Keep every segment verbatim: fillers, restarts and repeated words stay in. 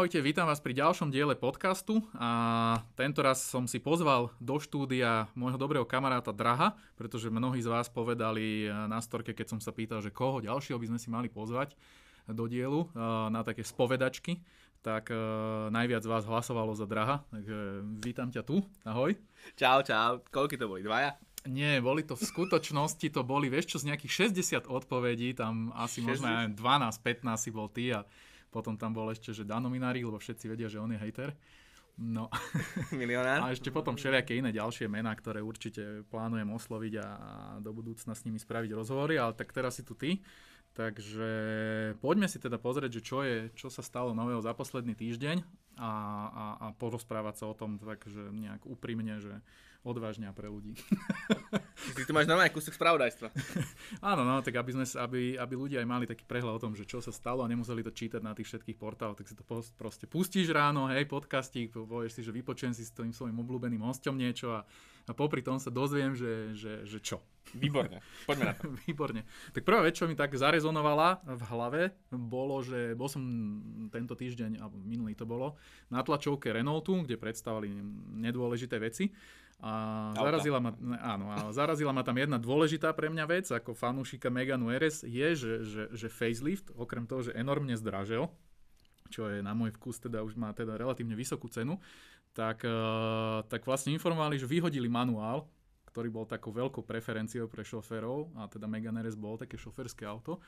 Ahojte, vítam vás pri ďalšom diele podcastu a tentoraz som si pozval do štúdia môjho dobrého kamaráta Draha, pretože mnohí z vás povedali na storke, keď som sa pýtal, že koho ďalšieho by sme si mali pozvať do dielu na také spovedačky, tak najviac z vás hlasovalo za Draha, takže vítam ťa tu, ahoj. Čau, čau, koľko to boli, dvaja? Nie, boli to v skutočnosti, to boli vieš čo, z nejakých šesťdesiat odpovedí, tam asi šesťdesiat možno aj dvanásť pätnásť si bol ty a potom tam bol ešte, že Dano Minári, lebo všetci vedia, že on je hejter. No. Milionár. A ešte potom všelijaké iné ďalšie mená, ktoré určite plánujem osloviť a do budúcna s nimi spraviť rozhovory, ale tak teraz si tu ty. Takže poďme si teda pozrieť, že čo, je, čo sa stalo nového za posledný týždeň a, a, a porozprávať sa o tom takže nejak úprimne, že odvážne pre ľudí. Ty tu máš normálne kúsok spravodajstva. Áno, no, tak aby, sme, aby, aby ľudia aj mali taký prehľad o tom, že čo sa stalo a nemuseli to čítať na tých všetkých portáloch, tak si to proste pustíš ráno, hej, podcastík, povieš si, že vypočujem si s tým svojim obľúbeným hosťom niečo a, a popri tom sa dozviem, že, že, že čo. Výborne, poďme na to. Výborne. Tak prvá vec, čo mi tak zarezonovala v hlave, bolo, že bol som tento týždeň, alebo minulý to bolo, na tlačovke Renaultu, kde predstavovali nedôležité veci. A zarazila, ma, áno, a zarazila ma tam jedna dôležitá pre mňa vec, ako fanúšika Meganu er es, je, že, že, že facelift, okrem toho, že enormne zdražil, čo je na môj vkus, teda už má teda relatívne vysokú cenu, tak, tak vlastne informovali, že vyhodili manuál, ktorý bol takou veľkou preferenciou pre šoférov a teda Megane er es bol také šoférske auto.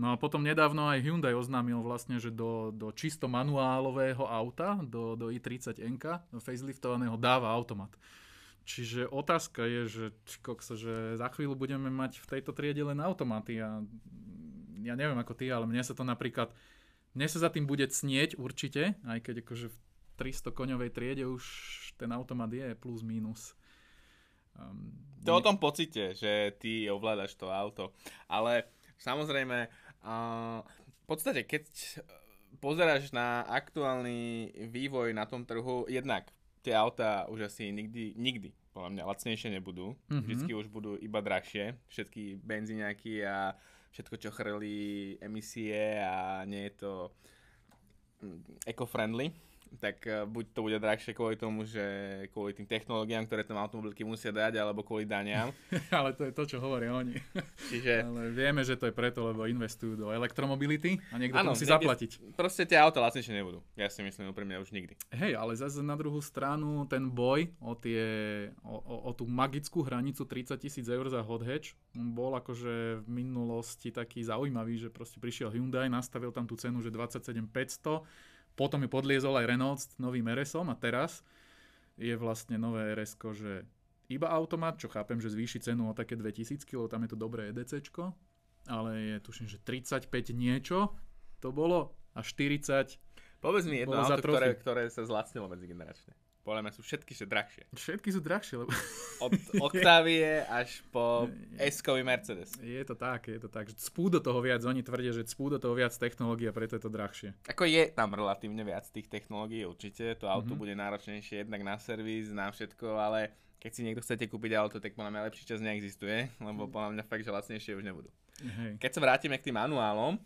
No a potom nedávno aj Hyundai oznámil vlastne, že do, do čisto manuálového auta, do, do i tridsať N faceliftovaného dáva automat. Čiže otázka je, že, kokso, že za chvíľu budeme mať v tejto triede len automaty a ja neviem ako ty, ale mne sa to napríklad, mne sa za tým bude cnieť určite, aj keď akože v tristo koňovej triede už ten automat je plus minus. Um, to ne... o tom pocite, že ty ovládaš to auto, ale samozrejme uh, v podstate keď pozeráš na aktuálny vývoj na tom trhu, jednak tie autá už asi nikdy, nikdy podľa mňa lacnejšie nebudú, mm-hmm. Vždycky už budú iba drahšie, všetky benzíňaky a všetko čo chrlí emisie a nie je to eco-friendly. Tak buď to bude drahšie kvôli tomu, že kvôli tým technológiám, ktoré tam automobilky musia dať, alebo kvôli daniam. Ale to je to, čo hovoria oni. Čiže... Ale vieme, že to je preto, lebo investujú do elektromobility a niekto ano, to musí zaplatiť. Proste tie auta lacnejšie nebudú. Ja si myslím úprimne už nikdy. Hej, ale zase na druhú stranu ten boj o, tie, o, o, o tú magickú hranicu tridsať tisíc eur za hot hatch bol akože v minulosti taký zaujímavý, že proste prišiel Hyundai, nastavil tam tú cenu, že dvadsaťsedem päťsto. Potom ju podliezol aj Renault s novým er esom a teraz je vlastne nové er esko, že iba automat, čo chápem, že zvýši cenu o také dvetisíc kilogramov, tam je to dobré EDCčko, ale je tuším, že tridsaťpäť niečo to bolo a štyridsať. Povedz mi jedno auto, ktoré, ktoré sa zlacnilo medzigeneračne. Podľa mňa sú všetky ešte drahšie. Všetky sú drahšie, lebo... Od Octavie až po S-kový Mercedes. Je to tak, je to tak. Cpú do toho viac, oni tvrdia, že cpú do toho viac technológií a preto je to drahšie. Ako je tam relatívne viac tých technológií, určite. To auto mm-hmm. bude náročnejšie jednak na servis, na všetko, ale keď si niekto chcete kúpiť auto, tak podľa mňa lepší čas neexistuje, lebo podľa mňa fakt, že lacnejšie už nebudú. Hej. Keď sa vrátime k tým manuálom,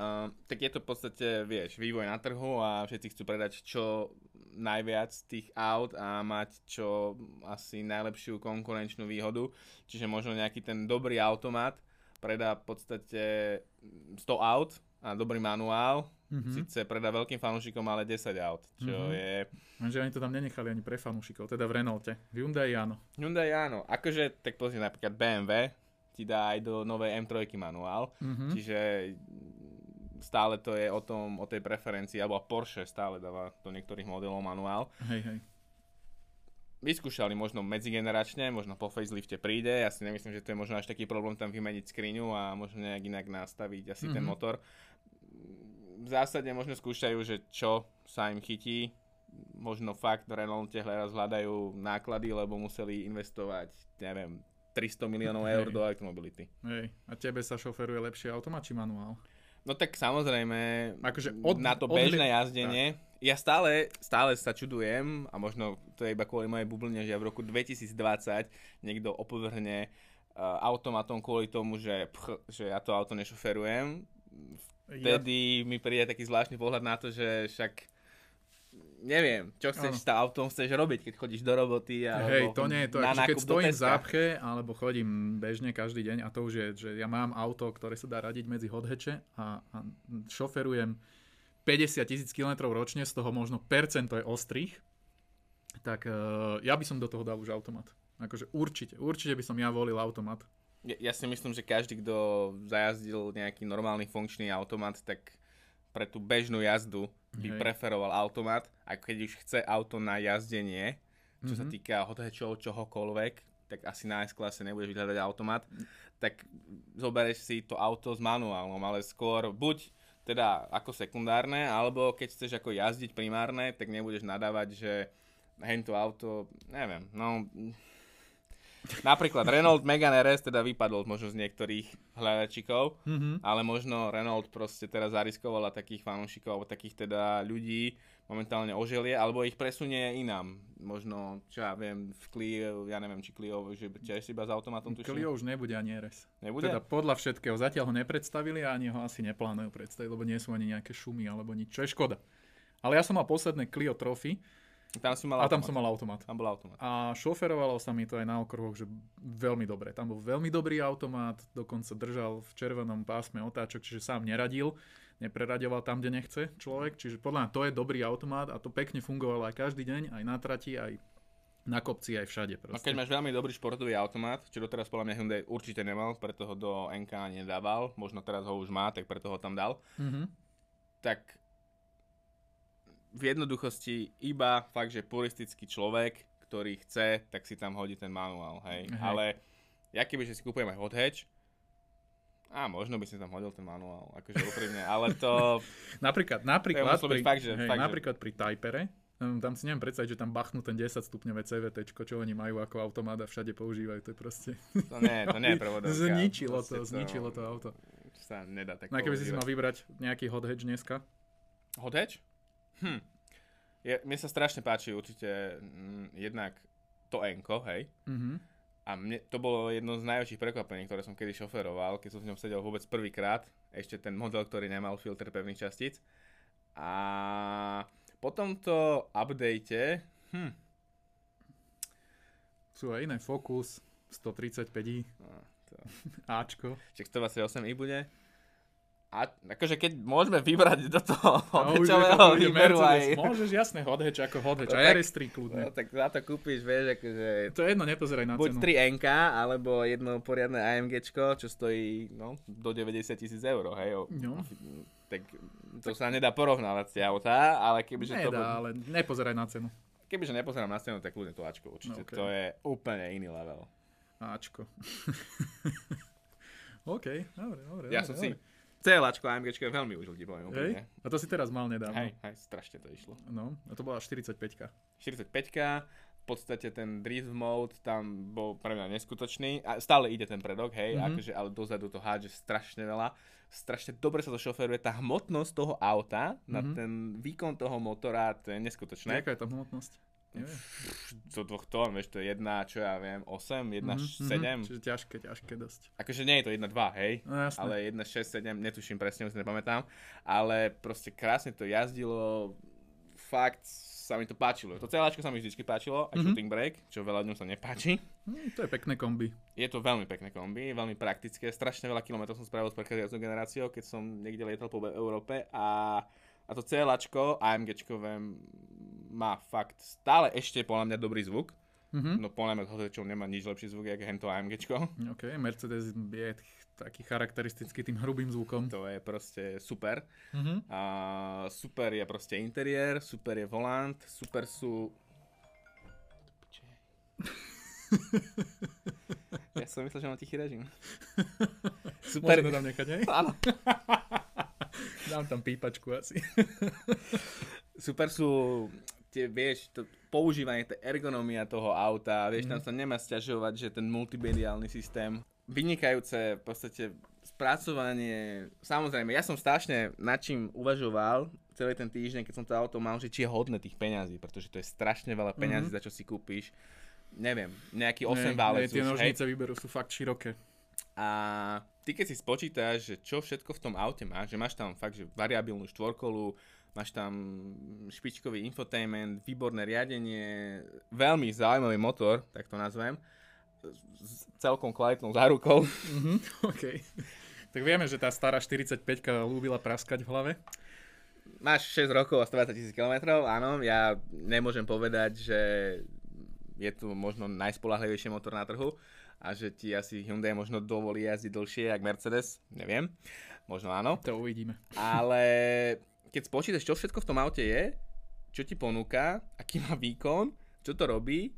Uh, tak je to v podstate, vieš, vývoj na trhu a všetci chcú predať čo najviac tých aut a mať čo asi najlepšiu konkurenčnú výhodu. Čiže možno nejaký ten dobrý automat predá v podstate sto aut a dobrý manuál. Mm-hmm. Sice predá veľkým fanúšikom, ale desať aut, čo mm-hmm. je... Lenže oni to tam nenechali ani pre fanúšikov, teda v Renaulte. V Hyundai áno. Hyundai áno. Akože, tak pozrieť napríklad bé em vé ti dá aj do novej em tri manuál. Mm-hmm. Čiže... Stále to je o tom, o tej preferencii, alebo Porsche stále dáva do niektorých modelov manuál. Hej, hej. Vyskúšali možno medzigeneračne, možno po facelifte príde, ja si nemyslím, že to je možno až taký problém tam vymeniť skriňu a možno nejak inak nastaviť asi mm-hmm. ten motor. V zásade možno skúšajú, že čo sa im chytí, možno fakt v Renaulte hľadajú náklady, lebo museli investovať, neviem, tristo miliónov eur do automobility. Hej, a tebe sa šoferuje lepšie automat či manuál? No tak samozrejme, akože od, na to bežné od... jazdenie, tak. ja stále, stále sa čudujem, a možno to je iba kvôli mojej bubline, že v roku dvetisícdvadsať niekto opovrhne uh, automatom kvôli tomu, že, pch, že ja to auto nešoferujem. Vtedy ja... mi príde taký zvláštny pohľad na to, že však neviem, čo chceš s autom chceš robiť, keď chodíš do roboty a hej, to nie je to, keď stojím v zápche, alebo chodím bežne každý deň a to už je, že ja mám auto, ktoré sa dá radiť medzi hothatche a, a šoferujem päťdesiat tisíc kilometrov ročne, z toho možno percento je ostrých, tak uh, ja by som do toho dal už automat. Akože určite, určite by som ja volil automat. Ja, ja si myslím, že každý, kto zajazdil nejaký normálny funkčný automat, tak pre tú bežnú jazdu by hej. preferoval automat, a keď už chce auto na jazdenie, čo mm-hmm. sa týka hothatchov, čohokoľvek, tak asi na S-klase nebudeš vyhľadať automat, tak zoberieš si to auto s manuálom, ale skôr buď teda ako sekundárne, alebo keď chceš ako jazdiť primárne, tak nebudeš nadávať, že hen to auto, neviem, no... Napríklad Renault Megane er es teda vypadol možno z niektorých hľadačikov, mm-hmm. ale možno Renault proste teraz zariskovala takých fanúšikov alebo takých teda ľudí momentálne oželie, alebo ich presunie inám. Možno, čo ja viem, v Clio, ja neviem, či Clio, že tiež iba s automatom tuším. Clio už nebude ani er es. Nebude? Teda podľa všetkého. Zatiaľ ho nepredstavili a ani ho asi neplánujú predstaviť, lebo nie sú ani nejaké šumy alebo nič, čo je škoda. Ale ja som mal posledné Clio Trophy, Tam som mal a automat. tam som mal automat. Tam bol automat. A šoferovalo sa mi to aj na okruhoch, že veľmi dobre. Tam bol veľmi dobrý automat, dokonca držal v červenom pásme otáčok, čiže sám neradil, nepreraďoval tam, kde nechce človek. Čiže podľa mňa to je dobrý automat a to pekne fungovalo aj každý deň, aj na trati, aj na kopci, aj všade. Proste. A keď máš veľmi dobrý športový automat, čo doteraz podľa mňa Hyundai určite nemal, preto ho do en ká nedával, možno teraz ho už má, tak preto ho tam dal, mm-hmm. tak... V jednoduchosti iba fakt, že puristický človek, ktorý chce, tak si tam hodí ten manuál, hej. hej. Ale ja keby, že si kúpujem aj hot hatch, a možno by si tam hodil ten manuál, akože úprimne, ale to... napríklad, napríklad, to pri, fakt, že, hej, fakt, napríklad že... pri Taypere, tam si neviem predstaviť, že tam bachnú ten desaťstupňové cé vé té, čo oni majú ako automat a všade používajú, to je proste... To nie, to nie je prevodovka. Zničilo to, zničilo to auto. Sa nedá tak používať. No, keby si si mal vybrať nejaký hot hatch dneska? Hot hatch? Hm. Je, mne sa strašne páči určite m, jednak to enko, hej. Mm-hmm. A mne to bolo jedno z najväčších prekvapení, ktoré som kedy šoferoval, keď som s ňom sedel vôbec prvýkrát. Ešte ten model, ktorý nemal filter pevných častíc. A po tomto update... Hm. Sú aj iné Focus, stotridsaťpäť i, no, to... Ačko. Však stodvadsaťosem i bude. A akože keď môžeme vybrať do toho hodhečového výberu aj... Môžeš, jasné, hodheč ako hodheč, aj er es tri kľudne. No tak za to kúpiš, vieš, akože... To je jedno, nepozeraj na buď cenu. Buď tri en ká, alebo jedno poriadne AMGčko, čo stojí, no, do deväťdesiat tisíc eur, hej. No. Tak to tak... sa nedá porovnávať tie autá, ale kebyže nedá, to... Nedá, ale nepozeraj na cenu. Kebyže nepozerám na cenu, tak kľudne to Ačko určite. No, okay. To je úplne iný level. Ačko. OK, dobre, dobre. Ja som si... Celáčko AMGčko je veľmi užil, poviem úplne. A to si teraz mal nedávno. Hej, hej, strašne to išlo. No, a to bola štyridsaťpäťka. štyridsaťpäťka, v podstate ten drift mode tam bol pre mňa neskutočný. A stále ide ten predok, hej, mm-hmm. akože, ale dozadu to hádže strašne veľa. Strašne dobre sa to šoferuje, tá hmotnosť toho auta, mm-hmm. na ten výkon toho motora, to je neskutočné. Jaká je tá hmotnosť? Do dvoch tón, vieš, to je jedna, čo ja viem, osem, jedna, mm-hmm. sedem. Čiže ťažké, ťažké dosť. Akože nie je to jedna, dva, hej, no, ale jedna, šesť, sedem, netuším presne, už si nepamätám, ale proste krásne to jazdilo, fakt sa mi to páčilo. To celáčko sa mi vždycky páčilo, aj mm-hmm. shooting brake, čo veľa ľuďom sa nepáči. Mm, to je pekné kombi. Je to veľmi pekné kombi, veľmi praktické, strašne veľa kilometrov som spravil s prechádzajúcou generáciou, keď som niekde lietal po Európe a... A to celáčko, AMGčko, viem, má fakt stále ešte podľa mňa dobrý zvuk. Mm-hmm. No podľa mňa toho nemá nič lepší zvuk, jak hento AMGčko. OK, Mercedes je taký charakteristický tým hrubým zvukom. To je proste super. Mm-hmm. A super je proste interiér, super je volant, super sú... Ja som myslel, že mám tichý režim. Super... Môžeme tam nechať, hej? Áno. Dám tam pípačku asi. Super sú tie, vieš, to používanie, tá ergonomia toho auta, vieš, mm. tam sa nemá sťažovať, že ten multimediálny systém. Vynikajúce v podstate spracovanie, samozrejme, ja som strašne nad čím uvažoval celý ten týždeň, keď som to auto mal, že či je hodné tých peňazí, pretože to je strašne veľa peňazí, mm. za čo si kúpiš, neviem, nejaký osem válec. Ne, tie nožnice výberu sú fakt široké. A ty keď si spočítaš, že čo všetko v tom aute máš, že máš tam fakt, že variabilnú štvorkolu, Máš tam špičkový infotainment, výborné riadenie, veľmi zaujímavý motor, tak to nazvem, s celkom kvalitnou zárukou. Mm-hmm. Okay. Tak vieme, že tá stará štyridsaťpäťka ľúbila praskať v hlave. Máš šesť rokov a stodvadsať tisíc kilometrov, áno, ja nemôžem povedať, že je to možno najspolahlivejší motor na trhu a že ti asi Hyundai možno dovolí jazdiť dlhšie jak Mercedes, neviem, možno áno. To uvidíme. Ale keď spočítaš, čo všetko v tom aute je, čo ti ponúka, aký má výkon, čo to robí,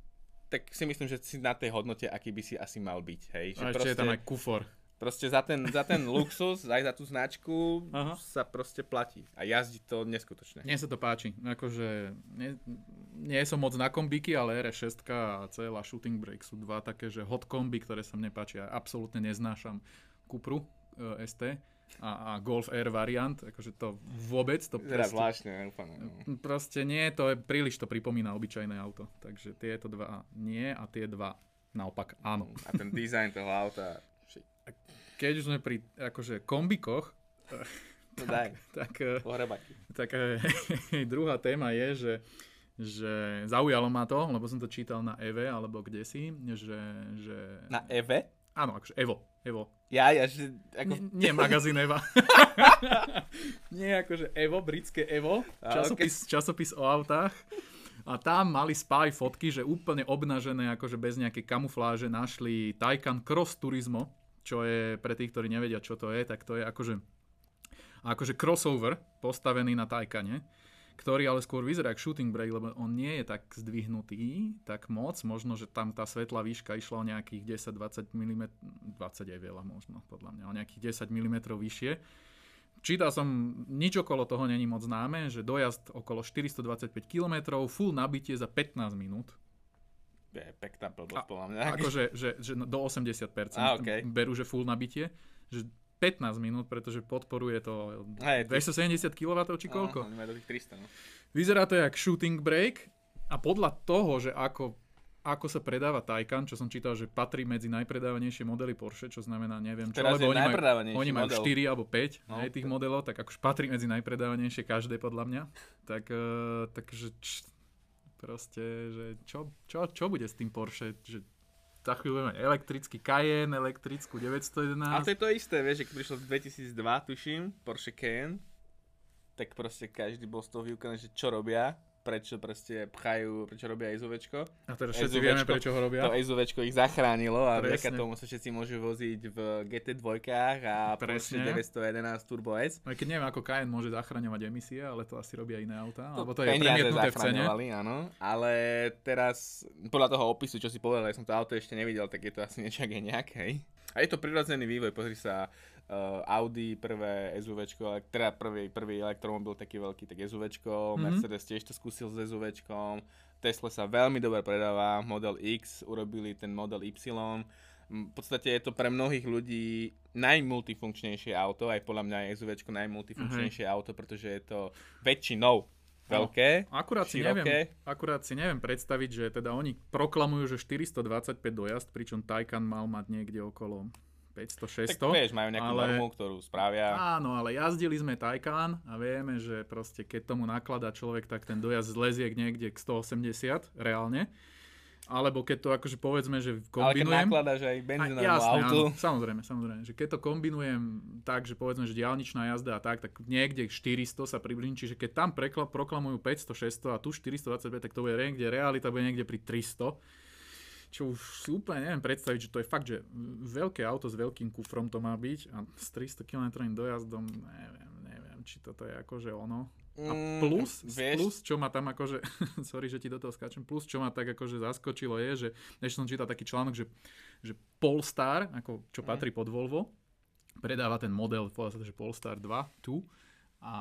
tak si myslím, že si na tej hodnote, aký by si asi mal byť. Hej. Že a ešte proste, je tam aj kufor. Proste za ten, za ten luxus, aj za tú značku aha, sa proste platí. A jazdí to neskutočne. Mne sa to páči. Akože, nie, nie som moc na kombíky, ale er es šesť a cé el a Shooting Brake sú dva také, že hot kombi, ktoré sa mne páči. Ja absolútne neznášam Cupru e, es té. A, a Golf Air variant, akože to vôbec, to proste, zvláštne, úplne, no. Proste nie, to je príliš, to pripomína obyčajné auto, takže tieto dva nie a tie dva naopak áno. A ten dizajn toho auta. Keď už sme pri akože kombikoch, no tak, tak, tak druhá téma je, že, že zaujalo ma to, lebo som to čítal na Eve alebo kdesi, že, že... Na Eve? Áno, akože Evo. Evo. Ja, ja, že... Ako... Nie, nie magazín Eva. Nie, akože Evo, britské Evo, časopis, časopis o autách. A tam mali spaj fotky, že úplne obnažené, akože bez nejakej kamufláže našli Taycan Cross Turismo, čo je pre tých, ktorí nevedia, čo to je, tak to je akože, akože crossover postavený na Taycane, ktorý ale skôr vyzerá jak Shooting Brake, lebo on nie je tak zdvihnutý, tak moc. Možno, že tam tá svetlá výška išla o nejakých desať dvadsať milimetrov, dvadsať aj veľa možno, podľa mňa, o nejakých desať milimetrov vyššie. Čítal som, nič okolo toho není moc známe, že dojazd okolo štyridstodvadsaťpäť kilometrov, full nabitie za pätnásť minút. To je pekná blbosť, podľa mňa. Akože že, že do osemdesiat percent a, okay, berú, že full nabitie, že pätnásť minút, pretože podporuje to dvestosedemdesiat kilowattov či koľko. Áno, do tých tristo. No. Vyzerá to jak Shooting Brake a podľa toho, že ako, ako sa predáva Taycan, čo som čítal, že patrí medzi najpredávanejšie modely Porsche, čo znamená neviem čo, teraz lebo oni majú, oni majú štyri alebo päť, no, aj tých to... modelov, tak akož patrí medzi najpredávanejšie každé podľa mňa. Tak, uh, takže č, proste, že čo, čo, čo bude s tým Porsche, že za chvíľu budeme elektrický Cayenne, elektrickú deväťstojedenásť. A to je to isté, vieš, že keď prišlo dvetisícdva, tuším, Porsche Cayenne, tak proste každý bol z toho vyukaný, že čo robia, prečo proste pchajú, prečo robia SUVčko. A teraz všetci vieme, prečo ho robia. To SUVčko ich zachránilo a vďaka tomu sa všetci môžu voziť v gé té dvojkách a Porsche deväťstojedenásť Turbo S. Aj keď neviem, ako Cayenne môže zachraňovať emisie, ale to asi robia iné autá, alebo to je premietnuté v cene. Áno, ale teraz, podľa toho opisu, čo si povedal, ja som to auto ešte nevidel, tak je to asi niečo nejaké. A je to prirodzený vývoj, pozri sa, uh, Audi prvé SUVčko, teda prvý, prvý elektromobil taký veľký, tak SUVčko, mm-hmm. Mercedes tiež to skúsil s SUVčkom, Tesla sa veľmi dobre predáva, Model X, urobili ten Model Y, v podstate je to pre mnohých ľudí najmultifunkčnejšie auto, aj podľa mňa je SUVčko najmultifunkčnejšie mm-hmm. auto, pretože je to väčšinou veľké, no, akurát si neviem, akurát si neviem predstaviť, že teda oni proklamujú, že štyridstodvadsaťpäť dojazd, pričom Taycan mal mať niekde okolo päťsto šesťsto. Tak vieš, majú nejakú ale, normu, ktorú spravia. Áno, ale jazdili sme Taycan a vieme, že proste keď tomu nakladá človek, tak ten dojazd zlezie niekde k stoosemdesiat reálne. Alebo keď to akože povedzme, že kombinujem... Ale keď nakladáš aj benzínovému autu. Áno, samozrejme, samozrejme. Že keď to kombinujem tak, že povedzme, že diaľničná jazda a tak, tak niekde štyristo sa približí. Čiže keď tam prekla- proklamujú päťsto šesťsto a tu štyristodvadsaťpäť, tak to bude niekde, realita bude niekde pri tristo. Čo už si úplne neviem predstaviť, že to je fakt, že veľké auto s veľkým kufrom to má byť a s tristokilometrovým dojazdom, neviem, neviem, či toto je akože ono... A plus, mm, plus, čo ma tam akože, sorry, že ti do toho skáčem, plus, čo ma tak akože zaskočilo je, že ešte som čítal taký článok, že, že Polestar, ako, čo patrí pod Volvo, predáva ten model, povedal sa to, že Polestar dva, tu, a,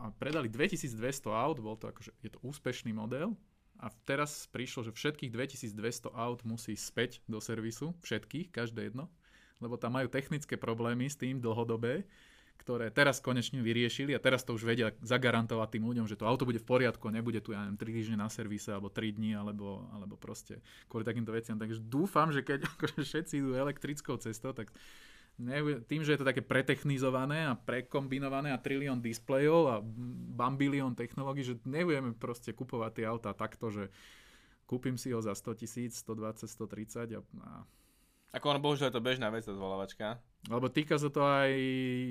a predali dvetisícdvesto aut, bol to akože, je to úspešný model, a teraz prišlo, že všetkých dvetisícdvesto aut musí späť do servisu, všetkých, každé jedno, lebo tam majú technické problémy s tým dlhodobé, ktoré teraz konečne vyriešili a teraz to už vedia zagarantovať tým ľuďom, že to auto bude v poriadku, nebude tu, ja neviem, tri týždne na servise, alebo tri dni, alebo, alebo proste kvôli takýmto veciam. Takže dúfam, že keď akože všetci idú elektrickou cestou, tak tým, že je to také pretechnizované a prekombinované a trilión displejov a bambilión technológií, že nebudeme proste kupovať tie autá takto, že kúpim si ho za sto tisíc, sto dvadsať, sto tridsať a... a... Ako ono, bohužiaľ, je to bežná vec, tá zvolávačka. Lebo týka sa to aj,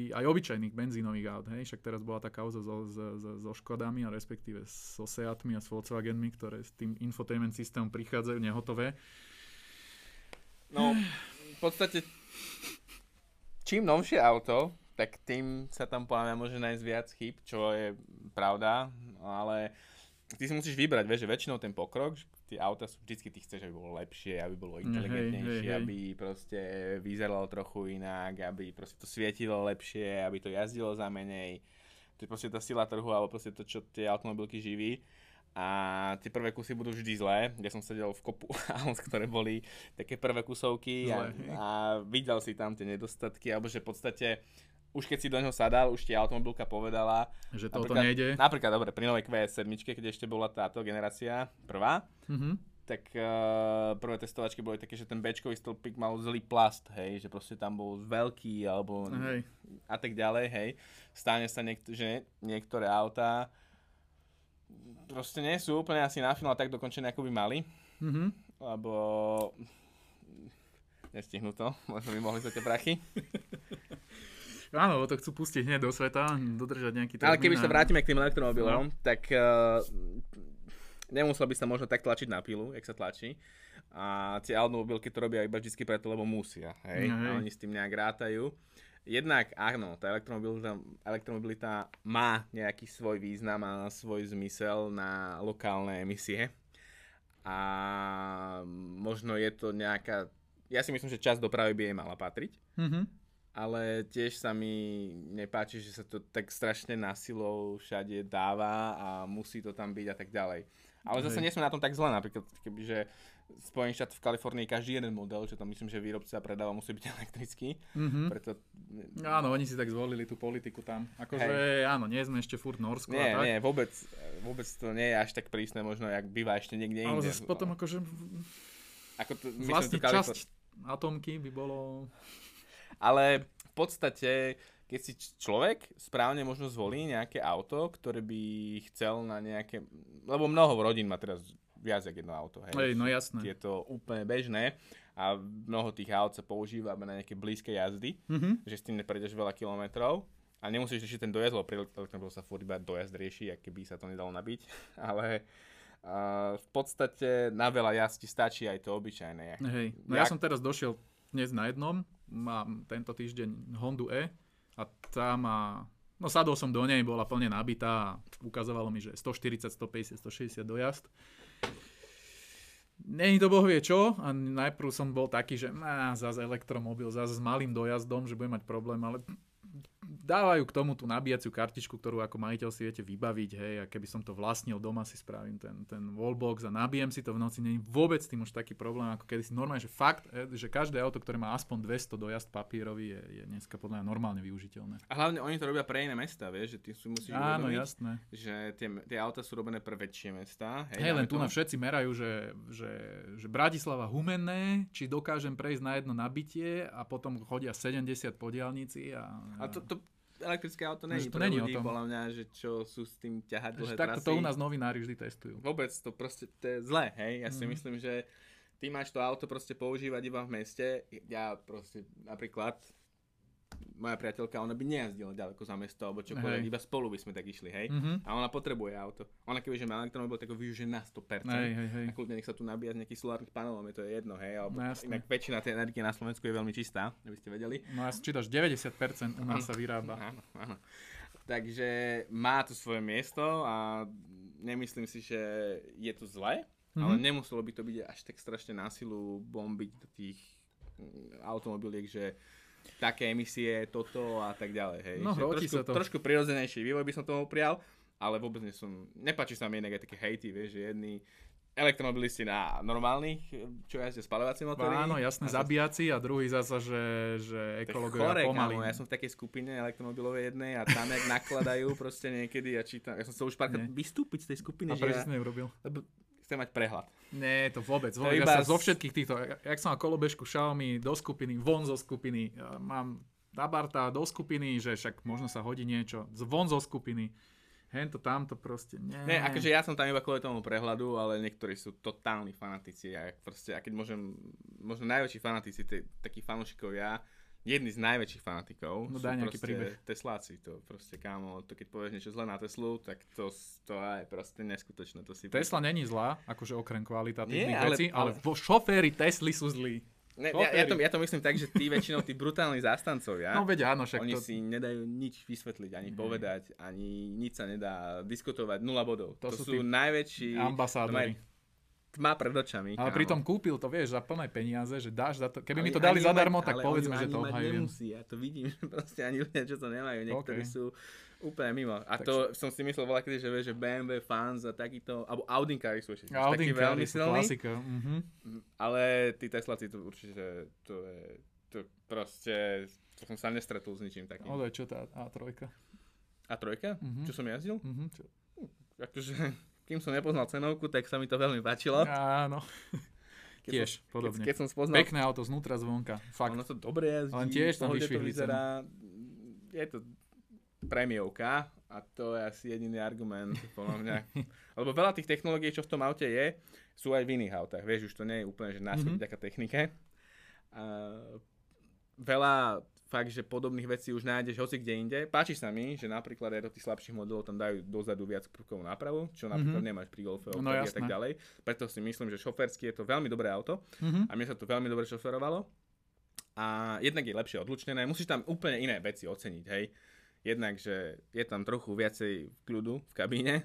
aj obyčajných benzínových aut, hej? Však teraz bola tá kauza so, so, so Škodami a respektíve so Seatmi a s Volkswagenmi, ktoré s tým infotainment systémom prichádzajú nehotové. No, v podstate, čím novšie auto, tak tým sa tam podľa mňa môže nájsť viac chýb, čo je pravda, ale... Ty si musíš vybrať, vieš, že väčšinou ten pokrok, tie auta sú vždycky, ty chceš, aby bolo lepšie, aby bolo inteligentnejšie, hej, hej, hej. Aby proste vyzeralo trochu inak, aby proste to svietilo lepšie, aby to jazdilo za menej. To je proste tá sila trhu, alebo proste to, čo tie automobilky živí. A tie prvé kusy budú vždy zlé. Ja som sedel v kopu aut, ktoré boli také prvé kusovky a, a videl si tam tie nedostatky, alebo že v podstate... Už keď si do neho sadal, už ti automobilka povedala, že toto nejde. Napríklad, dobre, pri novej kvé es sedem, keď ešte bola táto generácia prvá, mm-hmm. tak uh, prvé testovačky boli také, že ten béčkový stĺpik mal zlý plast, hej, že proste tam bol veľký, alebo hej. A tak ďalej, hej. Stáne sa, niekt- že niektoré autá proste nie sú úplne asi na finál tak dokončené, ako by mali, mm-hmm. lebo nestihnú to, možno by mohli za tie prachy. Áno, to chcú pustiť hneď do sveta, dodržať nejaký termín. Ale keby sa vrátime k tým elektromobilom, no. tak uh, nemusel by sa možno tak tlačiť na pilu, jak sa tlačí. A tie automobilky to robia iba vždy preto, lebo musia. Hej? No, hej. A oni s tým nejak rátajú. Jednak, áno, tá elektromobilita, elektromobilita má nejaký svoj význam a svoj zmysel na lokálne emisie. A možno je to nejaká... Ja si myslím, že časť dopravy by jej mala patriť. Mhm. Ale tiež sa mi nepáči, že sa to tak strašne nasilou všade dáva a musí to tam byť a tak ďalej. Ale zase nie sme na tom tak zle, napríklad kebyže Spojených štátov v Kalifornii každý jeden model, čo tam myslím, že výrobca predáva, musí byť elektrický. Mm-hmm. Preto... Áno, oni si tak zvolili tú politiku tam. Akože áno, nie sme ešte furt Norsko nie, a tak. Nie, vôbec, vôbec to nie je až tak prísne možno, jak býva ešte niekde inde. Ale zase potom akože Ako to, vlastne to časť atomky by bolo... Ale v podstate, keď si človek správne možno zvolí nejaké auto, ktoré by chcel na nejaké... Lebo mnoho rodín má teraz viac jak jedno auto. Hej. Ej, no jasné. Je to úplne bežné a mnoho tých aut sa používa na nejaké blízke jazdy, mm-hmm. že s tým neprejdeš veľa kilometrov a nemusíš riešiť ten dojazd, lebo pri elektromobiloch sa furt iba dojazd rieši, ak keby sa to nedalo nabiť. Ale... Uh, v podstate na veľa jazdí stačí aj to obyčajné. Hej. No ja, ja som teraz došiel dnes na jednom. Mám tento týždeň Hondu E a tá má, no sadol som do nej, bola plne nabitá a ukazovalo mi, že stoštyridsať, stopäťdesiat, stošesťdesiat dojazd. Není to bohvie čo a najprv som bol taký, že má zase elektromobil, zase s malým dojazdom, že budem mať problém, ale dávajú k tomu tú nabíjaciu kartičku, ktorú ako majiteľ si viete vybaviť, hej, a keby som to vlastnil doma, si spravím ten, ten wallbox a nabijem si to v noci, není vôbec s tým už taký problém, ako kedysi normálne, že fakt, že každé auto, ktoré má aspoň dvesto dojazd papírový, je, je dneska podľa mňa normálne využiteľné. A hlavne oni to robia pre iné mesta, vieš, že ty si musíš Áno, uvedomiť, jasné. že tie, tie auta sú robené pre väčšie mesta. Hej, hej len tu na všetci merajú, že, že, že Bratislava Humenné, či dokážem prejsť na jedno nabitie a potom chodia sedemdesiat po diaľnici a... A to, to elektrické auto není pre ľudí, podľa mňa, že čo sú s tým ťahať dlhé trasy. Takto to u nás novinári vždy testujú. Vôbec to proste, to je zlé, hej. Ja mm. si myslím, že ty máš to auto proste používať iba v meste. Ja proste, napríklad, moja priateľka, ona by nejazdila ďaleko za mesto, alebo čokoľvek, hej. Iba spolu by sme tak išli, hej. Mm-hmm. A ona potrebuje auto. Ona kebyže má elektromobil, tak ho využije na sto percent. Hej, hej, hej. A kľudne nech sa tu nabíja z nejakých solárnych panelov, je to jedno, hej. Alebo no, inak väčšina tej energie na Slovensku je veľmi čistá, aby ste vedeli. No a čítaš deväťdesiat percent u nás sa vyrába. Áno, áno. Takže má to svoje miesto a nemyslím si, že je to zlé, mm-hmm. ale nemuselo by to byť až tak strašne na silu bombiť do tých automobiliek, že také emisie, toto a tak ďalej, hej. No, trošku, trošku prirodzenejší vývoj by som tomu prial, ale vôbec nie som, nepáči sa mi inak aj také hejty, vieš, že jedni elektromobilisti na normálnych, čo jazdia spaľovací motory. Áno, jasné, a zabíjaci a druhý zasa, že, že ekológovia pomaly. Ja som v takej skupine elektromobilovej jednej a tam jak nakladajú proste niekedy a čítam, ja som sa už párkrát vystúpiť z tej skupiny. A prečo si neurobil? chcem mať prehľad. Nie, to vôbec. vôbec. Ja sa zo všetkých týchto, jak som mal kolobežku Xiaomi do skupiny, von zo skupiny, mám dabarta do skupiny, že však možno sa hodí niečo, von zo skupiny. Hento, tamto proste, nie. Nie, akože ja som tam iba kvôli tomu prehľadu, ale niektorí sú totálni fanatici. A, proste, a keď môžem, možno najväčší fanatici, t- takí fanúšikov ja, jedni z najväčších fanatikov no, sú proste príbeh. Tesláci. To proste, kámo, to keď povieš niečo zlé na Teslu, tak to, to je proste neskutočné. To si Tesla pre... není zlá, akože okrem kvalitatívnych vecí, ale, ale... ale šoféry Tesly sú zlí. Ne, ja, ja, to, ja to myslím tak, že tí väčšinou tí brutálni zástancovia, no, veď, áno, však oni to... si nedajú nič vysvetliť, ani mm. povedať, ani nič sa nedá diskutovať, nula bodov. To, to sú, sú najväčší ambasádori. Tma pred očami. Ale pritom kúpil to, vieš, za plné peniaze, že dáš za to. Keby ale mi to dali zadarmo, tak povedzme, že to obhajujem. Nemusí, ja to vidím, že proste ani ľudia, čo to nemajú, niektorí okay. sú úplne mimo. A tak to som si myslel veľa kedy, že vieš, že bé em vé fans a takýto, alebo Audinkári sú ešte taký veľmi silný. Mm-hmm. Ale tí Tesláci to určite, to je, to proste, to som sa nestretol s ničím takým. Ale čo tá á tri? á tri? Mm-hmm. Čo som jazdil? Mm-hmm. Čo? Akože, kým som nepoznal cenovku, tak sa mi to veľmi páčilo. Áno. Keď tiež, som, podobne. Keď, keď som spoznal... Pekné auto znútra, zvonka. Fakt. Ono to dobre jazdí. Len tiež tam vyšvihli cenu. Je to prémiovka a to je asi jediný argument, podľa mňa. Lebo veľa tých technológií, čo v tom aute je, sú aj v iných autách. Vieš, už to nie je úplne, že náskôr vďaka mm-hmm. technike. Uh, veľa... fakt, že podobných vecí už nájdeš hoci kde inde. Páči sa mi, že napríklad aj do tých slabších modelov tam dajú dozadu viac prvkov nápravu, čo napríklad mm-hmm. nemáš pri Golfe, no, a tak ďalej. Preto si myslím, že šoférsky je to veľmi dobré auto mm-hmm. a mne sa to veľmi dobre šoferovalo. A jednak je lepšie odlučnené, musíš tam úplne iné veci oceniť, hej. Jednak, že je tam trochu viacej kľudu v kabíne.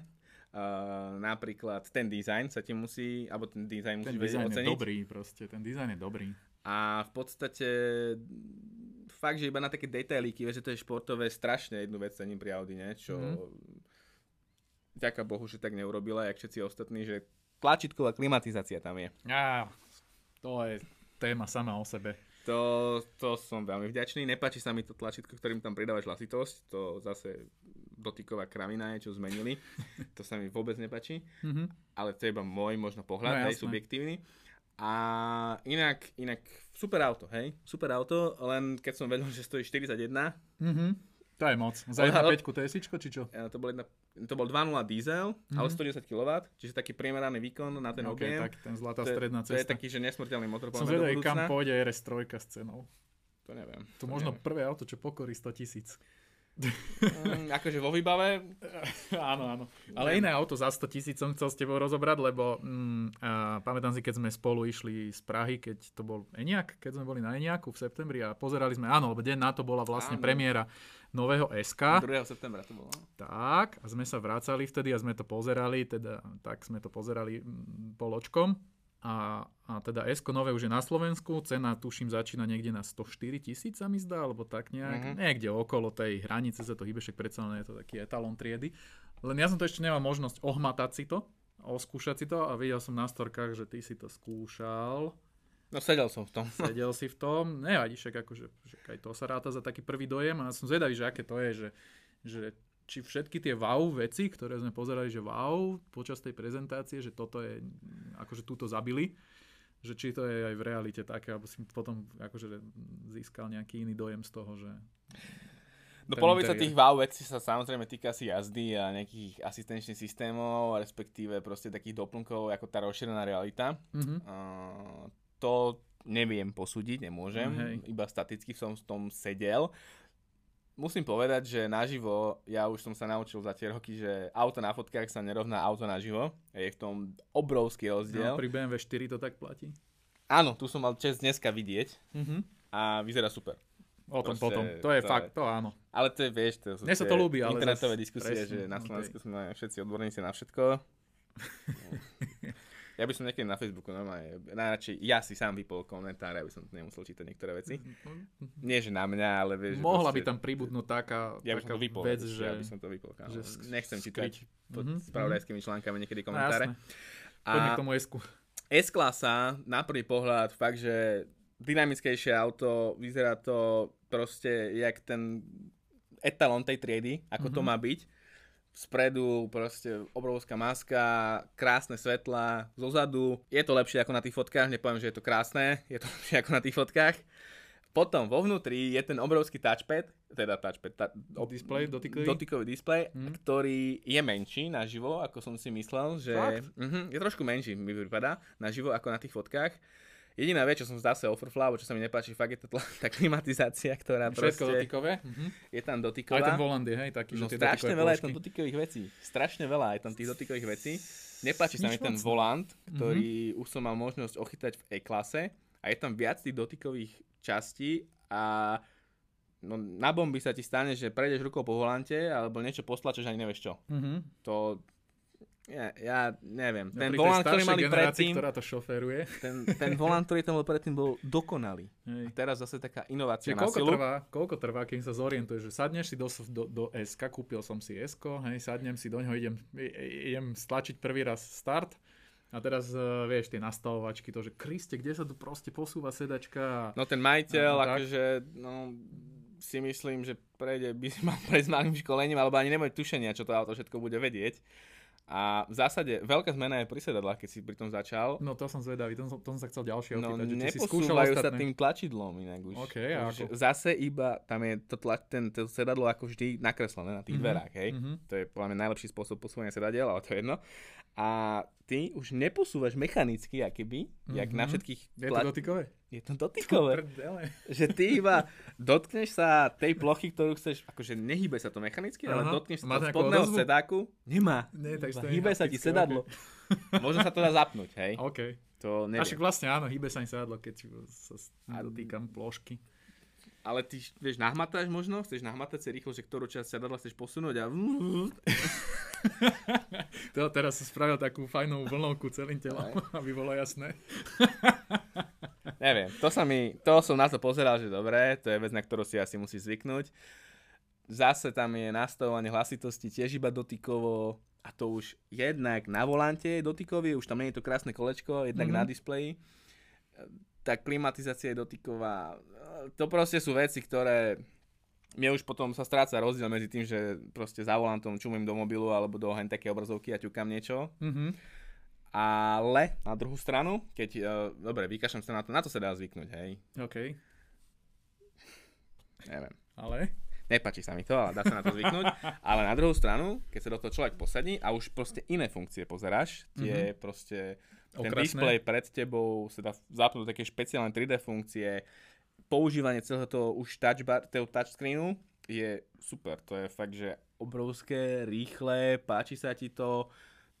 Uh, napríklad ten dizajn sa ti musí, alebo ten dizajn musíš vedieť oceniť. Ten dizajn je dobrý proste, ten dizajn je dobrý. A v podstate fakt, že iba na také detailíky, že to je športové, strašne jednu vec cením pri Audi, ne? Čo mm. ďaká Bohu, že tak neurobila, jak všetci ostatní, že tlačidková klimatizácia tam je. Á, to je téma sama o sebe. To, to som veľmi vďačný, nepáči sa mi to tlačidko, ktorým tam pridávaš hlasitosť, to zase dotyková kravina je, čo zmenili, to sa mi vôbec nepáči, mm-hmm. ale to je iba môj možno pohľad, no, aj subjektívny. A inak, inak, super auto, hej, super auto, len keď som vedel, že stojí štyridsaťjeden. Mm-hmm. To je moc. Za jedna päť té es ičko, či čo? To bol, jedna, to bol dva nula diesel, mm-hmm. ale stodesať kilowattov, čiže taký primeraný výkon na ten okay, objem. Tak, ten zlatá to, stredná cesta. To je taký, že nesmrteľný motor. Som zvedal, kam pôjde er es tri s cenou. To neviem. To, to možno neviem. Prvé auto, čo pokorí sto tisíc. Mm, akože vo výbave áno, áno, ale iné auto za sto tisíc som chcel s tebou rozobrať, lebo mm, a pamätám si, keď sme spolu išli z Prahy, keď to bol Eňiak, keď sme boli na Eňiaku v septembri a pozerali sme, áno, lebo deň na to bola vlastne áno. premiéra nového es ká, druhého septembra to bolo, tak, a sme sa vracali vtedy a sme to pozerali, teda tak sme to pozerali m, poločkom a, a teda es-ko nové už je na Slovensku, cena tuším začína niekde na stoštyri tisíc sa mi zdá, alebo tak nejak, mm-hmm. niekde okolo tej hranice sa to hýbe, však predsa len je to taký etalon triedy, len ja som to ešte nemal možnosť ohmatať si to, oskúšať si to a videl som na storkách, že ty si to skúšal. No sedel som v tom. Sedel si v tom, nevadí, však akože však aj to sa ráta za taký prvý dojem a som zvedavý, že aké to je, že, že či všetky tie wow veci, ktoré sme pozerali, že wow, počas tej prezentácie, že toto je, akože túto zabili, že či to je aj v realite také, alebo si potom akože získal nejaký iný dojem z toho, že... No polovica tých wow vecí sa samozrejme týka si jazdy a nejakých asistenčných systémov, respektíve proste takých doplnkov, ako tá rozšírená realita. Mm-hmm. Uh, to neviem posúdiť, nemôžem, mm-hmm. iba staticky som v tom sedel. Musím povedať, že naživo, ja už som sa naučil za tie roky, že auto na fotkách sa nerovná auto naživo. Je v tom obrovský rozdiel. No, pri bé em vé štyri to tak platí? Áno, tu som mal čest dneska vidieť mm-hmm. a vyzerá super. O tom proste, potom, to je to fakt, je, to áno. Ale to je, vieš, to sú tie to ľubí, internetové diskusie, presne, že na Slovensku okay. sme všetci odborníci na všetko. Ja by som niekedy na Facebooku normálne, najradšej ja si sám vypol komentár, aby som nemusel čítať niektoré veci. Nie, že na mňa, ale vieš... Mohla proste, by tam pribudnúť taká, ja taká vypol, vec, že... Ja by som to vypol, že sk- nechcem čítať pod mm-hmm. spravodajskými článkami niekedy komentáre. A poďme k tomu S-ku. S-klasa na prvý pohľad fakt, že dynamickejšie auto, vyzerá to proste jak ten etalon tej triedy, ako mm-hmm. to má byť. Spredu proste obrovská maska, krásne svetlá, zozadu. Je to lepšie ako na tých fotkách, nepoviem, že je to krásne, je to lepšie ako na tých fotkách. Potom vo vnútri je ten obrovský touchpad, teda touchpad, ta, ob, display, dotykový, dotykový display, mm. ktorý je menší naživo, ako som si myslel, že mm-hmm, je trošku menší, mi pripadá, naživo ako na tých fotkách. Jediná vec, čo som zase overflow, čo sa mi nepáči, fakt je to tla, tá klimatizácia, ktorá všetko proste dotykové. Je tam dotyková. Aj ten volant je, hej, taký, no, že tie dotykové položky. Strašne veľa je tam dotykových vecí. Strašne veľa je tam tých dotykových vecí. Nepáči sa mi ten volant, ktorý mm-hmm. už som mal možnosť ochytať v E-klase. A je tam viac tých dotykových častí a no, na bomby sa ti stane, že prejdeš rukou po volante alebo niečo postlačeš a ani nevieš čo. Mm-hmm. To... Ja, ja neviem. Ten ja, volant, ktorý mali predtým, ktorá to šoféruje. Ten, ten volant, ktorý tam bol predtým, bol dokonalý. Hej. A teraz zase taká inovácia na silu. Trvá, koľko trvá, kým sa zorientuješ, že sadneš si do, do, do S-ka, kúpil som si S-ko, hej, sadnem si do ňoho, idem, idem stlačiť prvý raz start. A teraz, uh, vieš, tie nastavovačky, to, že Kriste, kde sa tu proste posúva sedačka. No ten majiteľ, no, akože, no, si myslím, že prejde, by si mal prejsť malým školením, alebo ani nebude tušenia, čo to auto všetko bude vedieť. A v zásade veľká zmena je pri sedadlách, keď si pri tom začal. No to som zvedavý, to som, to som sa chcel ďalšie opýtať. No neposúvajú sa tým tlačidlom inak už. Okay, už zase iba, tam je to, tla, ten, to sedadlo ako vždy nakreslené na tých mm-hmm. dverách, hej. Mm-hmm. To je podľa mňa najlepší spôsob posúvania sedadiel, ale to je jedno. A ty už neposúvaš mechanicky, akéby, mm-hmm. jak na všetkých... Je tla... to dotykové? Je to dotykové. Že ty iba dotkneš sa tej plochy, ktorú chceš, akože nehýbe sa to mechanicky, aha, ale dotkneš sa to spodného sedáku. Nemá. Nie, hýbe sa ti sedadlo. Okay. Možno sa to dá zapnúť, hej. OK. To neviem. Až vlastne áno, hýbe sa im sedadlo, keď sa dotýkam plošky. Ale ty, vieš, nahmatáš možno? Chceš nahmatať si rýchlo, že ktorú časť sedadla chceš posunúť a... To teraz som spravil takú fajnú vlnovku celým telom, aby bolo jasné. Neviem, to sa mi, to som na to pozeral, že dobre, to je vec, na ktorú si asi musí zvyknúť. Zase tam je nastavovanie hlasitosti tiež iba dotykovo a to už jednak na volante dotykový, už tam nie je to krásne kolečko, jednak mm-hmm. na displeji. Tá klimatizácia je dotyková. To proste sú veci, ktoré mne už potom sa stráca rozdiel medzi tým, že proste za volantom čumím do mobilu alebo do hen také obrazovky a ťukám niečo. Mm-hmm. Ale na druhú stranu, keď, uh, dobre, vykašľam sa na to, na to sa dá zvyknúť, hej. OK. Neviem. Ale? Nepáči sa mi to, ale dá sa na to zvyknúť. Ale na druhú stranu, keď sa do toho človek posadí a už proste iné funkcie pozeráš, tie mm-hmm. proste, ten okrasné. Display pred tebou sa dá zapnúť také špeciálne tri dé funkcie, používanie celého toho už touch bar, toho touchscreenu je super, to je fakt, že obrovské, rýchle, páči sa ti to.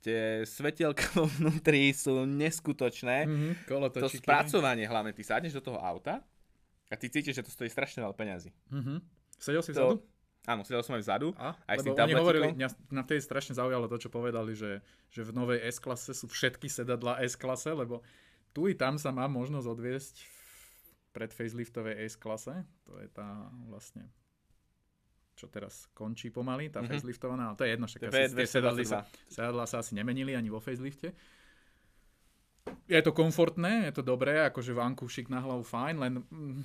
Tie svetielka vo vnútri sú neskutočné. Mm-hmm, to spracovanie hlavne. Ty sadneš do toho auta a ty cítiš, že to stojí strašne veľa peňazí. Mm-hmm. Sedel si vzadu? To, áno, sedel som aj vzadu. A? Aj lebo oni hovorili, na tej strašne zaujalo to, čo povedali, že, že v novej S-klase sú všetky sedadlá S-klase, lebo tu i tam sa má možnosť odviesť v predfaceliftovej S-klase. To je tá vlastne... čo teraz končí pomaly, tá mm-hmm. faceliftovaná, ale to je jedno, však tie sedadlá sa asi nemenili ani vo facelifte. Je to komfortné, je to dobré, akože vankúšik na hlavu fajn, len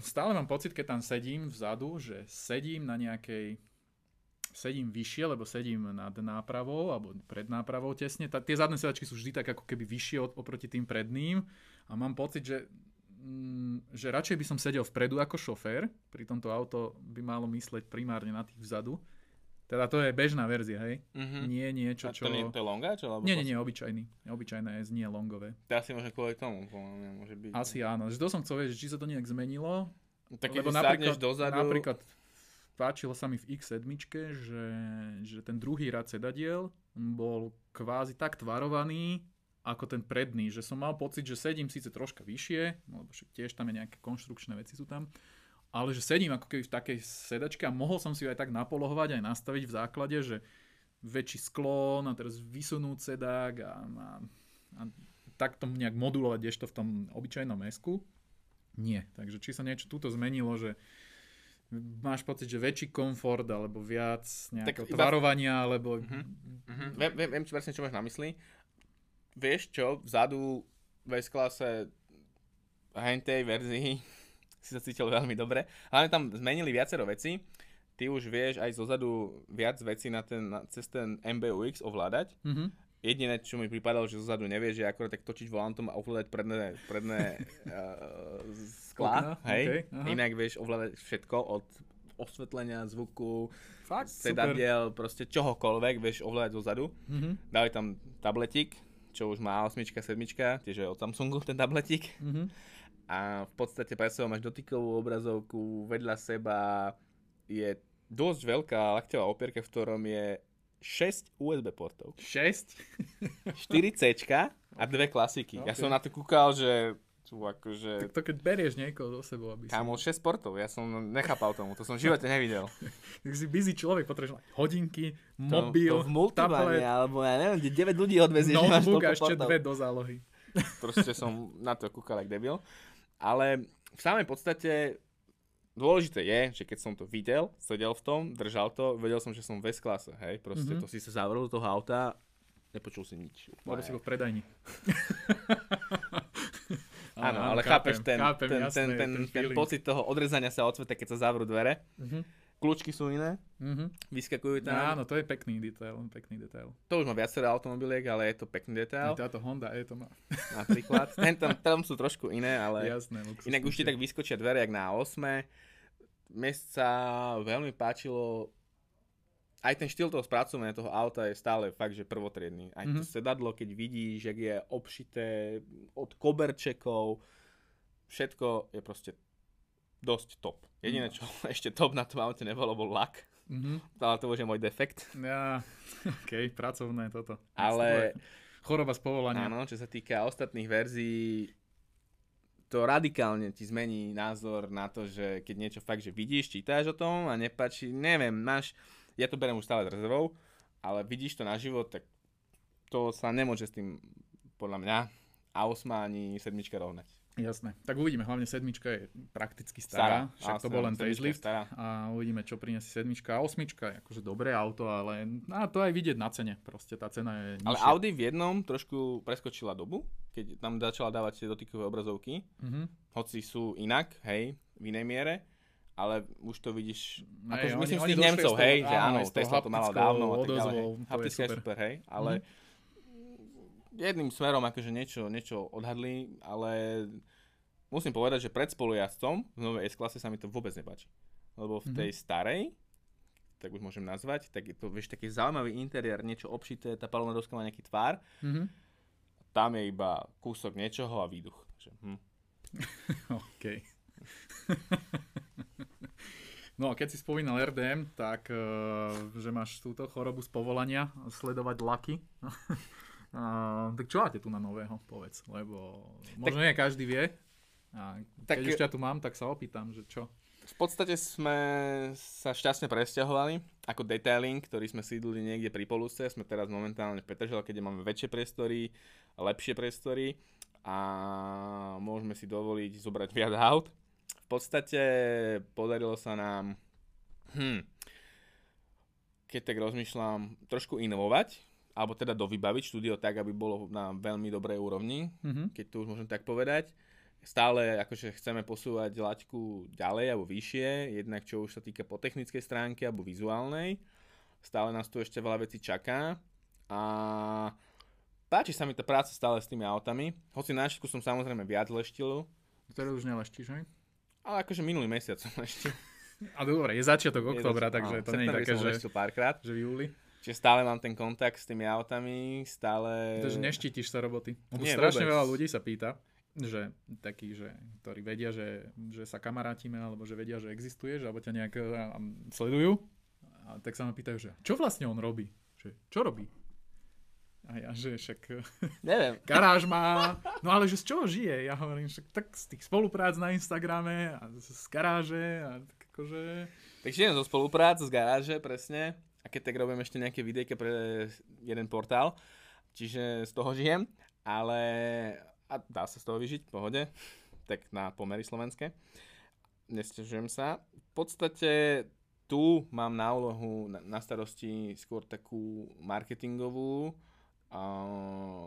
stále mám pocit, keď tam sedím vzadu, že sedím na nejakej, sedím vyššie, lebo sedím nad nápravou, alebo pred nápravou tesne. Tá, tie zadné sedačky sú vždy tak ako keby vyššie od, oproti tým predným a mám pocit, že že radšej by som sedel vpredu ako šofér, pri tomto auto by malo mysleť primárne na tých vzadu. Teda to je bežná verzia, hej? Mm-hmm. Nie niečo, čo... A to nie je longáč? Nie, nie, nie, obyčajný. Obyčajné S, nie longové. To asi možno kvôli tomu, môže byť. Asi áno. To som chcel vedieť, či sa to nejak zmenilo. Tak keď sadneš dozadu... Napríklad páčilo sa mi v iks sedem, že, že ten druhý rad sedadiel bol kvázi tak tvarovaný, ako ten predný, že som mal pocit, že sedím síce troška vyššie, lebo tiež tam je nejaké konštrukčné veci sú tam, ale že sedím ako keby v takej sedačke a mohol som si ju aj tak napolohovať, aj nastaviť v základe, že väčší sklon a teraz vysunúť sedák a, a, a tak to nejak modulovať, ešte v tom obyčajnom esku. Nie. Takže či sa niečo túto zmenilo, že máš pocit, že väčší komfort alebo viac nejakého tak tvarovania, alebo... Uh-huh. Uh-huh. Viem, viem, viem presne, čo máš na mysli. Vieš čo, vzadu v S-klase hentej verzii si sa cítil veľmi dobre. Hlavne tam zmenili viacero veci. ty už vieš aj zozadu viac vecí na ten, na, cez ten em bé ú iks ovládať. Mm-hmm. Jediné, čo mi pripadalo, že zozadu nevieš, je akorát tak točiť volantom a ovládať predné, predné uh, sklá. Okay, hej? Okay, inak vieš ovládať všetko od osvetlenia, zvuku, fakt, sedadiel, super. Proste čohokoľvek vieš ovládať zozadu. Mm-hmm. Dali tam tabletík, čo už má osmička, sedmička, tiež je od Samsungu ten tabletík. Mm-hmm. A v podstate pre seba máš dotykovú obrazovku, vedľa seba je dosť veľká lakťová opierka, v ktorom je šesť U S B portov. šesť? štyri cé čka a dve klasiky. Okay. Ja som na to kúkal, že... Akože... Tak to keď berieš niekoho do sebou, aby si... Kámo, šesť portov, ja som nechápal tomu, to som v živote nevidel. Tak si busy človek, potrebuješ hodinky, mobil, to, to v multibane, tablet, alebo ja neviem, kde deväť ľudí odvezieš, že máš toľko portov. Notebook a ešte dve do zálohy. Proste som na to kúkal jak debil. Ale v samej podstate dôležité je, že keď som to videl, sedel v tom, držal to, vedel som, že som v S-klase, hej, proste mm-hmm. to si sa zavrel do toho auta, nepočul si nič. Lebo si ho v predajni. Áno, ale chápem, chápeš ten, chápem, ten, jasné, ten, ten, ten, ten pocit toho odrezania sa od sveta, keď sa zavrú dvere. Mm-hmm. Kľúčky sú iné, mm-hmm. vyskakujú tam. Áno, to je pekný detail, pekný detail. To už má viacero automobiliek, ale je to pekný detail. Táto Honda E to má. Napríklad. Ten tam, tam sú trošku iné, ale jasné, inak už ti tak vyskočia dvere, jak na osme. Mne sa veľmi páčilo... Aj ten štýl toho spracovania toho auta je stále fakt, že prvotriedný. Aj mm-hmm. to sedadlo, keď vidíš, jak je obšité od koberčekov, všetko je proste dosť top. Jediné, čo mm. ešte top na tom aute nebolo, bol lak. Mm-hmm. Ale to už je môj defekt. Ja, okej, okay, pracovné toto. Ale... Choroba z povolania. Áno, čo sa týka ostatných verzií, to radikálne ti zmení názor na to, že keď niečo fakt, že vidíš, čítáš o tom a nepáči, neviem, máš... Ja to beriem už stále z rezervou, ale vidíš to na život, tak to sa nemôže s tým, podľa mňa, á osem ani sedmička rovnať. Jasné. Tak uvidíme. Hlavne sedmička je prakticky stará. stará. Však á osem, to bol len facelift. A uvidíme, čo priniesie sedmička. A osmička je akože dobré auto, ale na to aj vidieť na cene. Proste tá cena je nižšia. Ale Audi v jednom trošku preskočila dobu, keď tam začala dávať tie dotykové obrazovky. Mm-hmm. Hoci sú inak, hej, v inej miere. Ale už to vidíš, akože myslím z tých Nemcov, hej, že áno, Tesla to malo dávno a tak ďalej. Haptické je super, hej, ale mm-hmm. jedným smerom akože niečo, niečo odhadli, ale musím povedať, že pred spolujazcom v novej S-klase sa mi to vôbec nepáči. Lebo v tej mm-hmm. starej, tak už môžem nazvať, tak je to, vieš, taký zaujímavý interiér, niečo obšité, tá palomerovská má nejaký tvár, mm-hmm. tam je iba kúsok niečoho a výduch. Hm. Okej. No a keď si spomínal er dé em, tak uh, že máš túto chorobu z povolania, sledovať laky. uh, tak čo máte tu na nového, povedz, lebo možno tak, nie každý vie. A keď tak, už ťa tu mám, tak sa opýtam, že čo? V podstate sme sa šťastne presťahovali ako detailing, ktorý sme sídlili niekde pri Poluse. Sme teraz momentálne v Petržalke, kde máme väčšie priestory, lepšie priestory a môžeme si dovoliť zobrať viac aut. V podstate podarilo sa nám, hm, keď tak rozmýšľam, trošku inovovať, alebo teda dovybaviť štúdio tak, aby bolo na veľmi dobrej úrovni, mm-hmm. keď to už môžem tak povedať. Stále akože chceme posúvať laťku ďalej alebo vyššie, jednak čo už sa týka po technickej stránke alebo vizuálnej. Stále nás tu ešte veľa vecí čaká a páči sa mi tá práca stále s tými autami. Hoci na všetku som samozrejme viac leštil. Ktoré už neleštíš, hej? Ale akože minulý mesiac som ešte. A dobre, je začiatok októbra, takže to nie je také, že, že v júli. Čiže stále mám ten kontakt s tými autami, stále... Takže neštítiš sa roboty. Nie, strašne vôbec. Veľa ľudí sa pýta, že takí, že, ktorí vedia, že, že sa kamarátime, alebo že vedia, že existuješ, alebo ťa nejak sledujú. A tak sa ma pýtajú, že čo vlastne on robí? Že, čo robí? A ja, že však neviem. Garáž má, no ale že z čoho žije? Ja hovorím, však tak z tých spoluprác na Instagrame a z, z garáže a tak akože... Tak žijem zo spoluprác, z garáže, presne. A keď tak robím ešte nejaké videjka pre jeden portál, čiže z toho žijem, ale a dá sa z toho vyžiť, v pohode, tak na pomery slovenské. Nestiažujem sa. V podstate tu mám na úlohu, na, na starosti skôr takú marketingovú,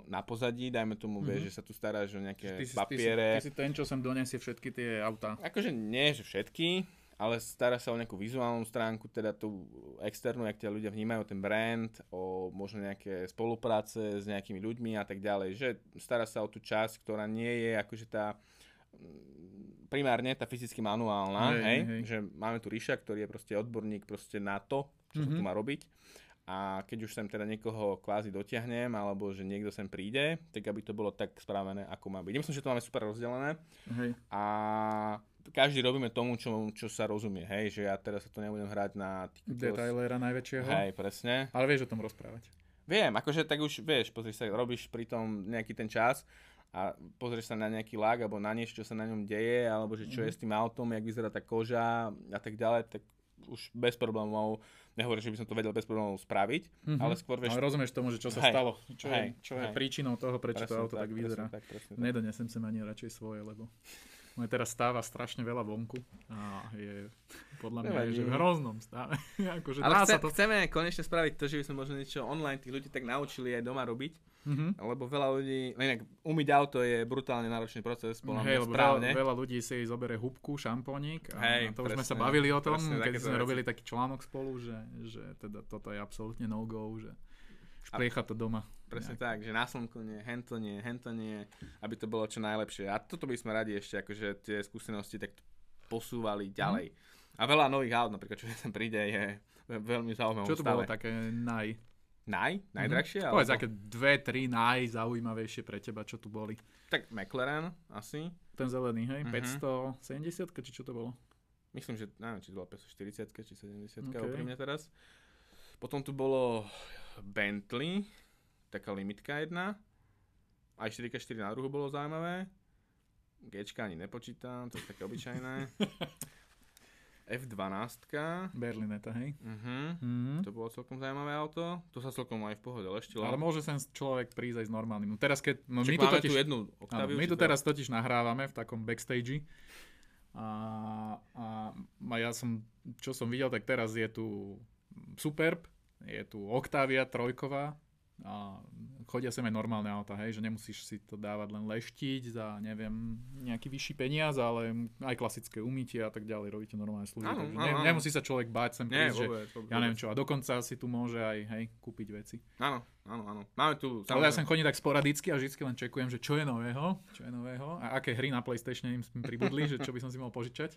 na pozadí, dajme tomu, mm-hmm. vieš, že sa tu staráš o nejaké ty si, papiere. Ty si, ty si ten, čo sem donesie všetky tie autá. Akože nie, že všetky, ale stará sa o nejakú vizuálnu stránku, teda tú externú, jak ťa ľudia vnímajú, ten brand, o možno nejaké spolupráce s nejakými ľuďmi a tak ďalej, že stará sa o tú časť, ktorá nie je akože tá primárne tá fyzicky manuálna, hej, hej, hej. Že máme tu Ríša, ktorý je proste odborník proste na to, čo mm-hmm. sa tu má robiť. A keď už sem teda niekoho kvázi dotiahnem, alebo že niekto sem príde, tak aby to bolo tak správené, ako má byť. Myslím, že to máme super rozdelené. Hej. A každý robíme tomu, čo, čo sa rozumie. Hej, že ja teraz sa to nebudem hrať na detailera najväčšieho. Hej, presne. Ale vieš o tom rozprávať. Viem, akože tak už vieš, pozrieš sa, robíš pri tom nejaký ten čas a pozrieš sa na nejaký lag, alebo na niečo, čo sa na ňom deje, alebo že čo mm. je s tým autom, jak vyzerá tá koža a tak ďalej, tak už bez problémov, nehovorím, že by som to vedel bez problémov spraviť, mm-hmm. ale skôr vieš... Ale rozumieš tomu, že čo sa hej, stalo, čo, hej, je, čo hej. je príčinou toho, prečo presne to auto tak, tak vyzerá. Tak, nedonesem sem ani radšej svoje, lebo moje teraz stáva strašne veľa vonku a je podľa mňa je, že v hroznom stáve. Akože ale chce, to... chceme konečne spraviť to, že by sme možno niečo online tých ľudí tak naučili aj doma robiť, mm-hmm. lebo veľa ľudí, inak umyť auto je brutálne náročný proces, podľa mňa správne. Veľa ľudí si zoberie húbku, šampónik a hej, to už presne, sme sa bavili o tom, presne, keď sme veci. Robili taký článok spolu, že, že teda toto je absolútne no-go, že špliechať to doma. Presne nejak. Tak, že na slnku nie, hento nie, hento nie, aby to bolo čo najlepšie. A toto by sme radi ešte, akože tie skúsenosti tak posúvali ďalej. Mm. A veľa nových aut, napríklad, čo sem príde, je veľmi zaujímavé. Čo to bolo také naj? Naj? Najdrahšie? Mm-hmm. Povedz, aké dve, tri najzaujímavejšie pre teba, čo tu boli. Tak McLaren asi. Ten zelený, hej? Mm-hmm. päťstosedemdesiat, či čo to bolo? Myslím, že neviem, či to bolo päťstoštyridsať, či sedemdesiat, okay. Opri mňa teraz. Potom tu bolo Bentley, taká limitka jedna. Aj štyri krát štyri na druhu bolo zaujímavé. G-čka ani nepočítam, to je také obyčajné. ef dvanásť. Berlineta, hej? Uh-huh. Uh-huh. To bolo celkom zaujímavé auto. To sa celkom aj v pohode leštilo. Ale môže sem človek prísť aj s normálnym. No teraz keď... No my tu totiž, jednu Octaviu, áno, my tu teraz totiž nahrávame v takom backstage. A, a, a ja som... Čo som videl, tak teraz je tu Superb. Je tu Octavia trojková. A chodia sem aj normálne auta, hej, že nemusíš si to dávať len leštiť za, neviem, nejaký vyšší peniaz, ale aj klasické umytie a tak ďalej, robíte normálne služby, takže ne, nemusí sa človek báť sem prísť, že vôbec, vôbec. Ja neviem čo, a dokonca si tu môže aj, hej, kúpiť veci. Áno, áno, áno. Máme tu... Ale ja sem chodím tak sporadicky a vždycky len čekujem, že čo je nového, čo je nového a aké hry na PlayStation im pribudli, že čo by som si mohol požičať.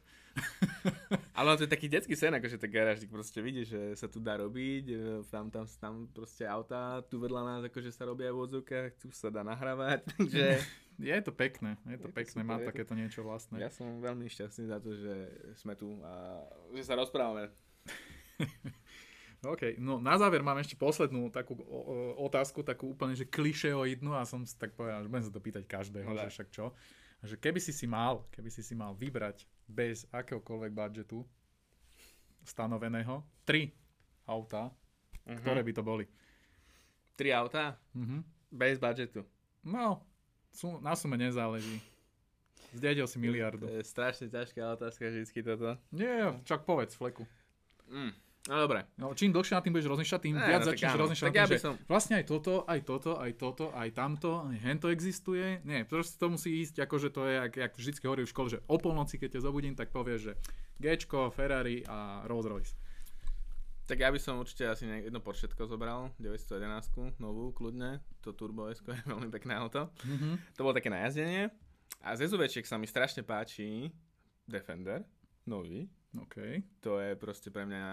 Ale to je taký detský sen, akože tá garážnik proste vidíš, že sa tu dá robiť, tam, tam, tam proste autá, tu vedľa nás akože sa robia aj v odzvukách, tu sa dá nahrávať, takže... Je to pekné, je to je pekné, to má takéto niečo vlastné. Ja som veľmi šťastný za to, že sme tu a že sa rozprávame. OK, no na záver mám ešte poslednú takú otázku, takú úplne, že klišeoidnú a som si tak povedal, že budem sa to pýtať každého, že však čo. Že keby si si mal, keby si si mal vybrať bez akéhokoľvek budžetu stanoveného tri autá, uh-huh. ktoré by to boli? Tri autá? Uh-huh. Bez budžetu? No, sú, na sume nezáleží. Zdedil si miliardu. To je strašne ťažká otázka vždycky toto. Nie, čak povedz fleku. Mm. No dobre. No, čím dlhšie na tým budeš rozmýšľať, tým ne, viac no, začneš rozmýšľať na tým, ja že som... vlastne aj toto, aj toto, aj toto, aj tamto, aj hento existuje. Nie, proste to musí ísť, akože to je, jak, jak vždycky hovorí v škole, že o polnoci, keď ťa zobudím, tak povieš, že G-čko, Ferrari a Rolls Royce. Tak ja by som určite asi jedno Porschetko zobral, deväťstojedenásť, novú, kľudne. To Turbo S je veľmi pekné auto. Mm-hmm. To bolo také najazdenie. A z SUVčiek sa mi strašne páči Defender, nový. Okay. To je proste pre mňa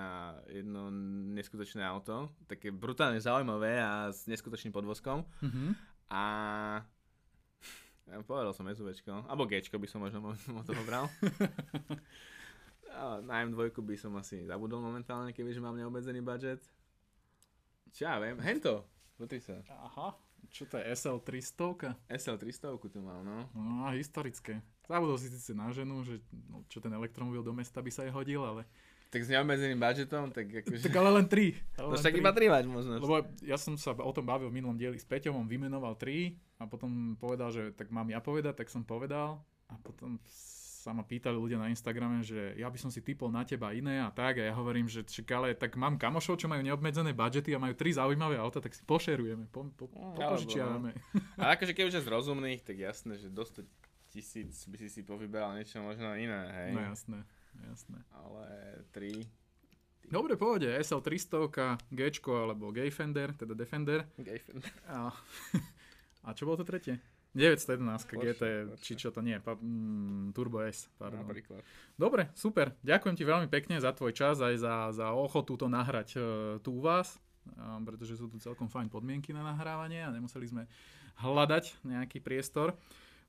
jedno neskutočné auto, také brutálne zaujímavé a s neskutočným podvozkom. Mm-hmm. A ja povedal som SUVčko, alebo G-čko by som možno od toho bral. Na em dva by som asi zabudol momentálne, kebyže mám neobmedzený budget. Čo ja viem, hento, potri sa. Aha, čo to je es el tristo? es el tristo tu mal, no. No, historické. Zabudol si síce na ženu, že no, čo ten elektromobil do mesta by sa jej hodil, ale... Tak s neobmedzeným budžetom, tak akože... Tak ale len tri. Ale no len však tri. Iba tri mať možno. Lebo ja som sa o tom bavil v minulom dieli s Peťom, on vymenoval tri a potom povedal, že tak mám ja povedať, tak som povedal a potom sa ma pýtali ľudia na Instagrame, že ja by som si typol na teba iné a tak a ja hovorím, že čak ale tak mám kamošov, čo majú neobmedzené budžety a majú tri zaujímavé auta, tak si pošerujeme, po, po, no, popožičiavame. Ale akože keďže z rozumných, tak jasné, že dosť... tisíc by si si povyberal niečo možno iné, hej? No jasné. Jasné. Ale tri... Dobre, pohode, es el tristo, G-čko alebo Defender, teda Defender. Defender. A, a čo bolo to tretie? deväťstojedenásť gé té, či čo to nie, pa, mm, Turbo S. Pardon. Napríklad. Dobre, super. Ďakujem ti veľmi pekne za tvoj čas, aj za, za ochotu to nahrať e, tu u vás, e, pretože sú tu celkom fajn podmienky na nahrávanie a nemuseli sme hľadať nejaký priestor.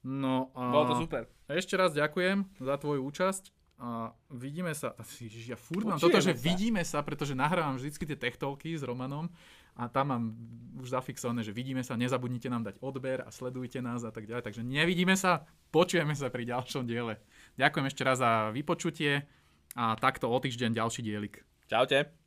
No, a bolo to super. Ešte raz ďakujem za tvoju účasť. A vidíme sa, ja furt mám toto, že vidíme sa, pretože nahrávam vždycky tie techtalky s Romanom a tam mám už zafixované, že vidíme sa, nezabudnite nám dať odber a sledujte nás a tak ďalej, takže nevidíme sa, počujeme sa pri ďalšom diele. Ďakujem ešte raz za vypočutie a takto o týždeň ďalší dielik. Čaute.